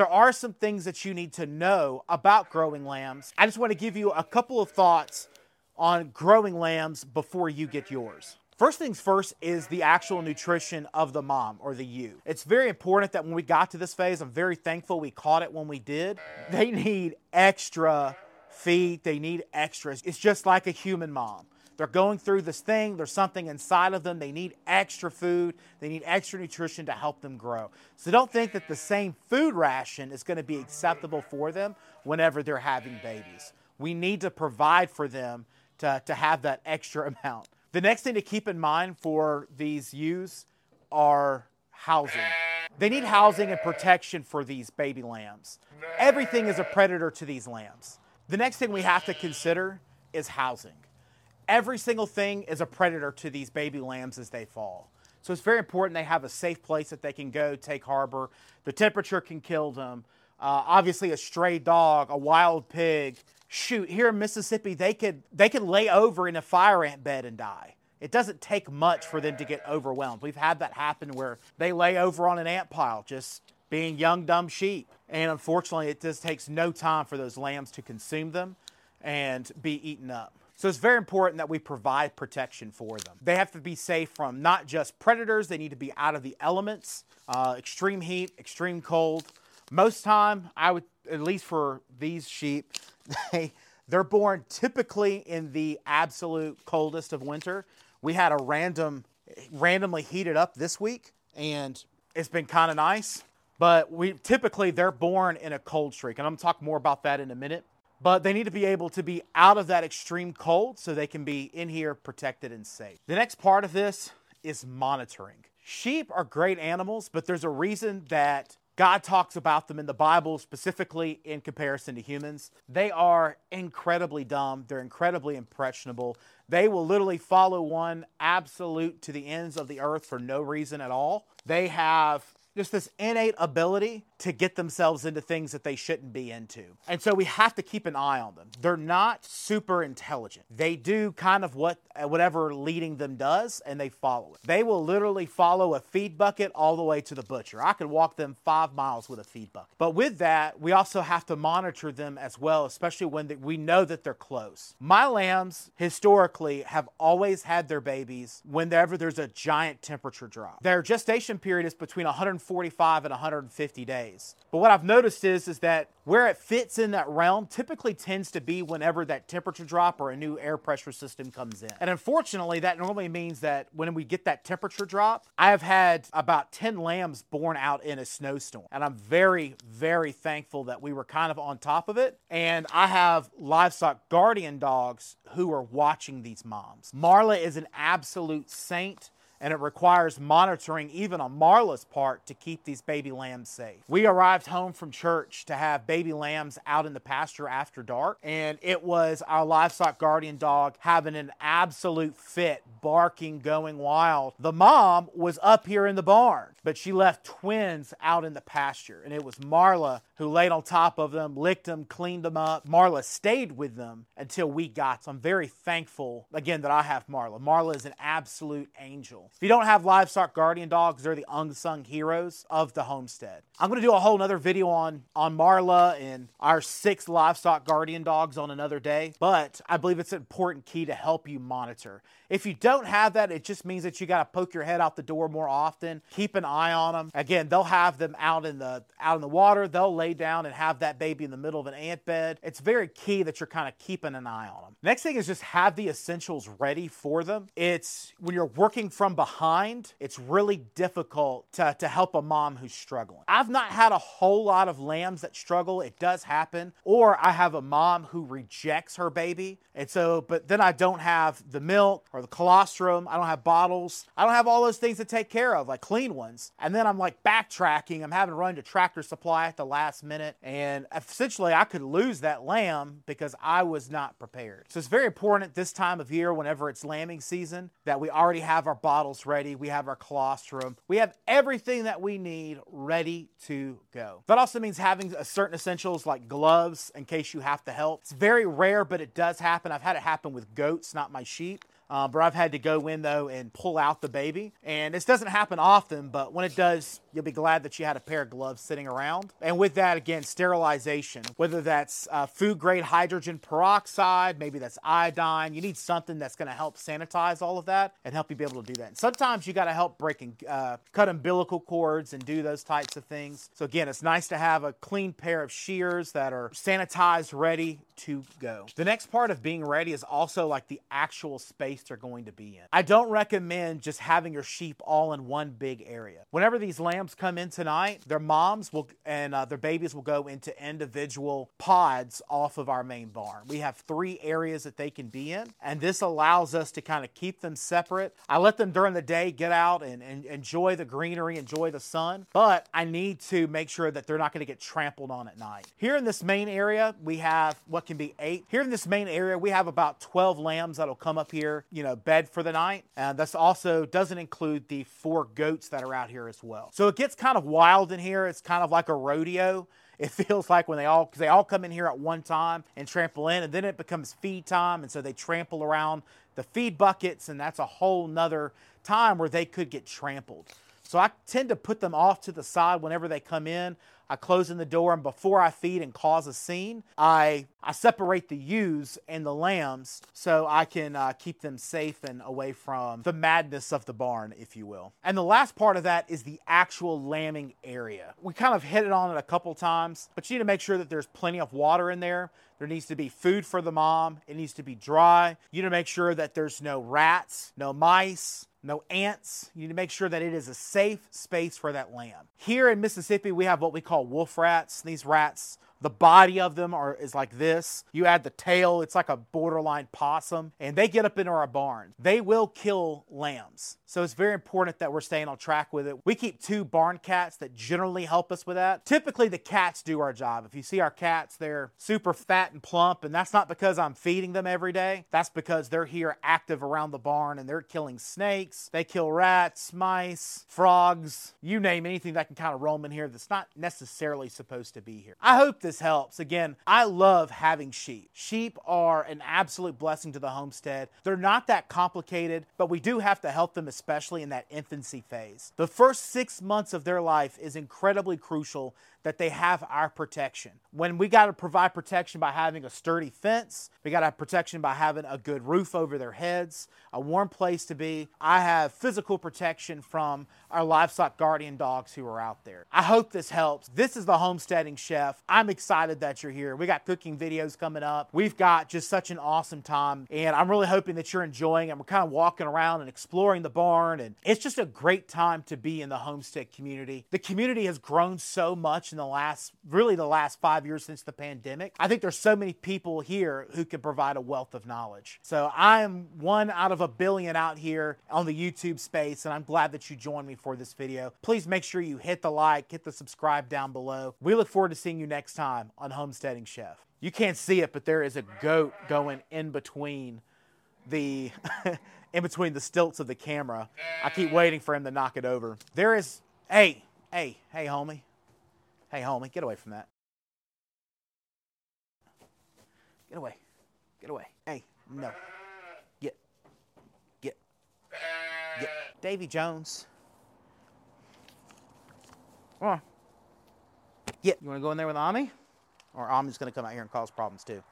There are some things that you need to know about growing lambs. I just want to give you a couple of thoughts on growing lambs before you get yours. First things first is the actual nutrition of the mom or the ewe. It's very important that when we got to this phase, I'm very thankful we caught it when we did. They need extra feed, they need extras. It's just like a human mom. They're going through this thing, there's something inside of them, they need extra food, they need extra nutrition to help them grow. So don't think that the same food ration is going to be acceptable for them whenever they're having babies. We need to provide for them to have that extra amount. The next thing to keep in mind for these ewes are housing. They need housing and protection for these baby lambs. Everything is a predator to these lambs. The next thing we have to consider is housing. Every single thing is a predator to these baby lambs as they fall. So it's very important they have a safe place that they can go take harbor. The temperature can kill them. Obviously a stray dog, a wild pig. Shoot, here in Mississippi, they could lay over in a fire ant bed and die. It doesn't take much for them to get overwhelmed. We've had that happen where they lay over on an ant pile, just being young, dumb sheep. And unfortunately, it just takes no time for those lambs to consume them and be eaten up. So it's very important that we provide protection for them. They have to be safe from not just predators, they need to be out of the elements, extreme heat, extreme cold. Most time, I would, at least for these sheep, they're born typically in the absolute coldest of winter. We had a randomly heated up this week, and it's been kind of nice, but typically they're born in a cold streak, and I'm gonna talk more about that in a minute. But they need to be able to be out of that extreme cold so they can be in here protected and safe. The next part of this is monitoring. Sheep are great animals, but there's a reason that God talks about them in the Bible, specifically in comparison to humans. They are incredibly dumb. They're incredibly impressionable. They will literally follow one absolute to the ends of the earth for no reason at all. They have just this innate ability to get themselves into things that they shouldn't be into. And so we have to keep an eye on them. They're not super intelligent. They do kind of whatever leading them does, and they follow it. They will literally follow a feed bucket all the way to the butcher. I could walk them 5 miles with a feed bucket. But with that, we also have to monitor them as well, especially when we know that they're close. My lambs, historically, have always had their babies whenever there's a giant temperature drop. Their gestation period is between 145 and 150 days. But what I've noticed is that where it fits in that realm typically tends to be whenever that temperature drop or a new air pressure system comes in. And unfortunately, that normally means that when we get that temperature drop, I have had about 10 lambs born out in a snowstorm. And I'm very, very thankful that we were kind of on top of it. And I have livestock guardian dogs who are watching these moms. Marla is an absolute saint. And it requires monitoring even on Marla's part to keep these baby lambs safe. We arrived home from church to have baby lambs out in the pasture after dark, and it was our livestock guardian dog having an absolute fit, barking, going wild. The mom was up here in the barn, but she left twins out in the pasture, and it was Marla who laid on top of them, licked them, cleaned them up. Marla stayed with them until we got, so I'm very thankful, again, that I have Marla. Marla is an absolute angel. If you don't have livestock guardian dogs, they're the unsung heroes of the homestead. I'm going to do a whole other video on Marla and our 6 livestock guardian dogs on another day, but I believe it's an important key to help you monitor. If you don't have that, it just means that you got to poke your head out the door more often. Keep an eye on them. Again, they'll have them out in the water. They'll lay down and have that baby in the middle of an ant bed. It's very key that you're kind of keeping an eye on them. Next thing is just have the essentials ready for them. It's when you're working from behind, it's really difficult to help a mom who's struggling. I've not had a whole lot of lambs that struggle. It does happen. Or I have a mom who rejects her baby. And so, but then I don't have the milk or the colostrum. I don't have bottles. I don't have all those things to take care of, like clean ones. And then I'm like backtracking. I'm having to run to Tractor Supply at the last minute. And essentially I could lose that lamb because I was not prepared. So it's very important this time of year, whenever it's lambing season, that we already have our bottles ready. We have our colostrum. We have everything that we need ready to go. That also means having a certain essentials like gloves in case you have to help. It's very rare, but it does happen. I've had it happen with goats, not my sheep. But I've had to go in though and pull out the baby. And this doesn't happen often, but when it does, you'll be glad that you had a pair of gloves sitting around. And with that, again, sterilization, whether that's food grade hydrogen peroxide, maybe that's iodine, you need something that's gonna help sanitize all of that and help you be able to do that. And sometimes you gotta help break and cut umbilical cords and do those types of things. So again, it's nice to have a clean pair of shears that are sanitized, ready to go. The next part of being ready is also like the actual space they're going to be in. I don't recommend just having your sheep all in one big area. Whenever these lambs come in tonight, their moms will and their babies will go into individual pods off of our main barn. We have 3 areas that they can be in, and this allows us to kind of keep them separate. I let them during the day get out and enjoy the greenery, enjoy the sun, but I need to make sure that they're not going to get trampled on at night. Here in this main area, we have what can be 8. Here in this main area, we have about 12 lambs that'll come up here, you know, bed for the night. And that's also doesn't include the 4 goats that are out here as well. So it gets kind of wild in here. It's kind of like a rodeo. It feels like when they all come in here at one time and trample in, and then it becomes feed time. And so they trample around the feed buckets, and that's a whole nother time where they could get trampled. So I tend to put them off to the side whenever they come in. I close in the door, and before I feed and cause a scene, I separate the ewes and the lambs so I can keep them safe and away from the madness of the barn, if you will. And the last part of that is the actual lambing area. We kind of hit it on it a couple times, but you need to make sure that there's plenty of water in there. There needs to be food for the mom. It needs to be dry. You need to make sure that there's no rats, no mice, no ants. You need to make sure that it is a safe space for that lamb. Here in Mississippi, we have what we call wolf rats. These rats, the body of them is like this. You add the tail, it's like a borderline possum, and they get up into our barn. They will kill lambs. So it's very important that we're staying on track with it. We keep 2 barn cats that generally help us with that. Typically, the cats do our job. If you see our cats, they're super fat and plump, and that's not because I'm feeding them every day. That's because they're here active around the barn, and they're killing snakes. They kill rats, mice, frogs, you name anything that can kind of roam in here that's not necessarily supposed to be here. I hope that this helps. Again, I love having sheep. Sheep are an absolute blessing to the homestead. They're not that complicated, but we do have to help them, especially in that infancy phase. The first 6 months of their life is incredibly crucial that they have our protection. When we got to provide protection by having a sturdy fence, we got to have protection by having a good roof over their heads, a warm place to be. I have physical protection from our livestock guardian dogs who are out there. I hope this helps. This is the Homesteading Chef. I'm excited that you're here. We got cooking videos coming up. We've got just such an awesome time, and I'm really hoping that you're enjoying it. We're kind of walking around and exploring the barn, and it's just a great time to be in the homestead community. The community has grown so much in the last 5 years since the pandemic. I think there's so many people here who can provide a wealth of knowledge. So I am 1 out of a billion out here on the YouTube space, and I'm glad that you joined me for this video. Please make sure you hit the like, hit the subscribe down below. We look forward to seeing you next time on Homesteading Chef. You can't see it, but there is a goat going in between the stilts of the camera. I keep waiting for him to knock it over. There is, hey homie. Hey, homie, get away from that. Get away. Get away. Hey, no. Get. Davy Jones. Come on. Get. You want to go in there with Ami? Or Ami's going to come out here and cause problems, too.